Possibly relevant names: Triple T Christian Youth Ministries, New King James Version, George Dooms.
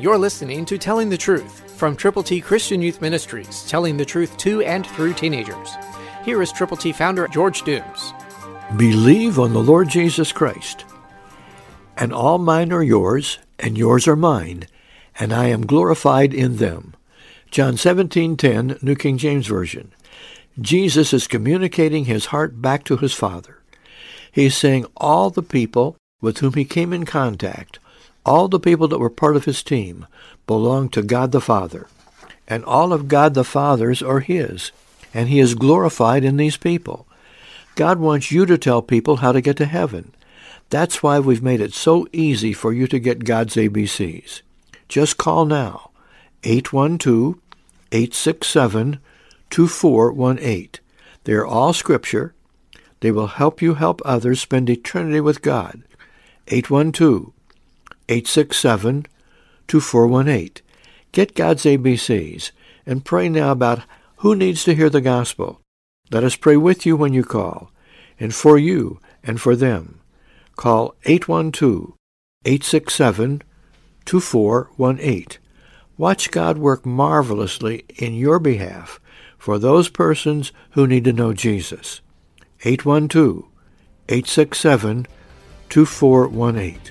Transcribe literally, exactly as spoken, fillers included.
You're listening to Telling the Truth from Triple T Christian Youth Ministries, telling the truth to and through teenagers. Here is Triple T founder George Dooms. Believe on the Lord Jesus Christ, and all mine are yours, and yours are mine, and I am glorified in them. John seventeen ten, New King James Version. Jesus is communicating his heart back to his Father. He's saying all the people with whom he came in contact, all the people that were part of his team, belong to God the Father, and all of God the Father's are his, and he is glorified in these people. God wants you to tell people how to get to heaven. That's why we've made it so easy for you to get God's A B Cs. Just call now, eight one two, eight six seven, two four one eight. They're all Scripture. They will help you help others spend eternity with God. eight one two, eight six seven, two four one eight. Get God's A B Cs and pray now about who needs to hear the gospel. Let us pray with you when you call, and for you and for them. Call eight one two, eight six seven, two four one eight. Watch God work marvelously in your behalf for those persons who need to know Jesus. eight one two, eight six seven, two four one eight.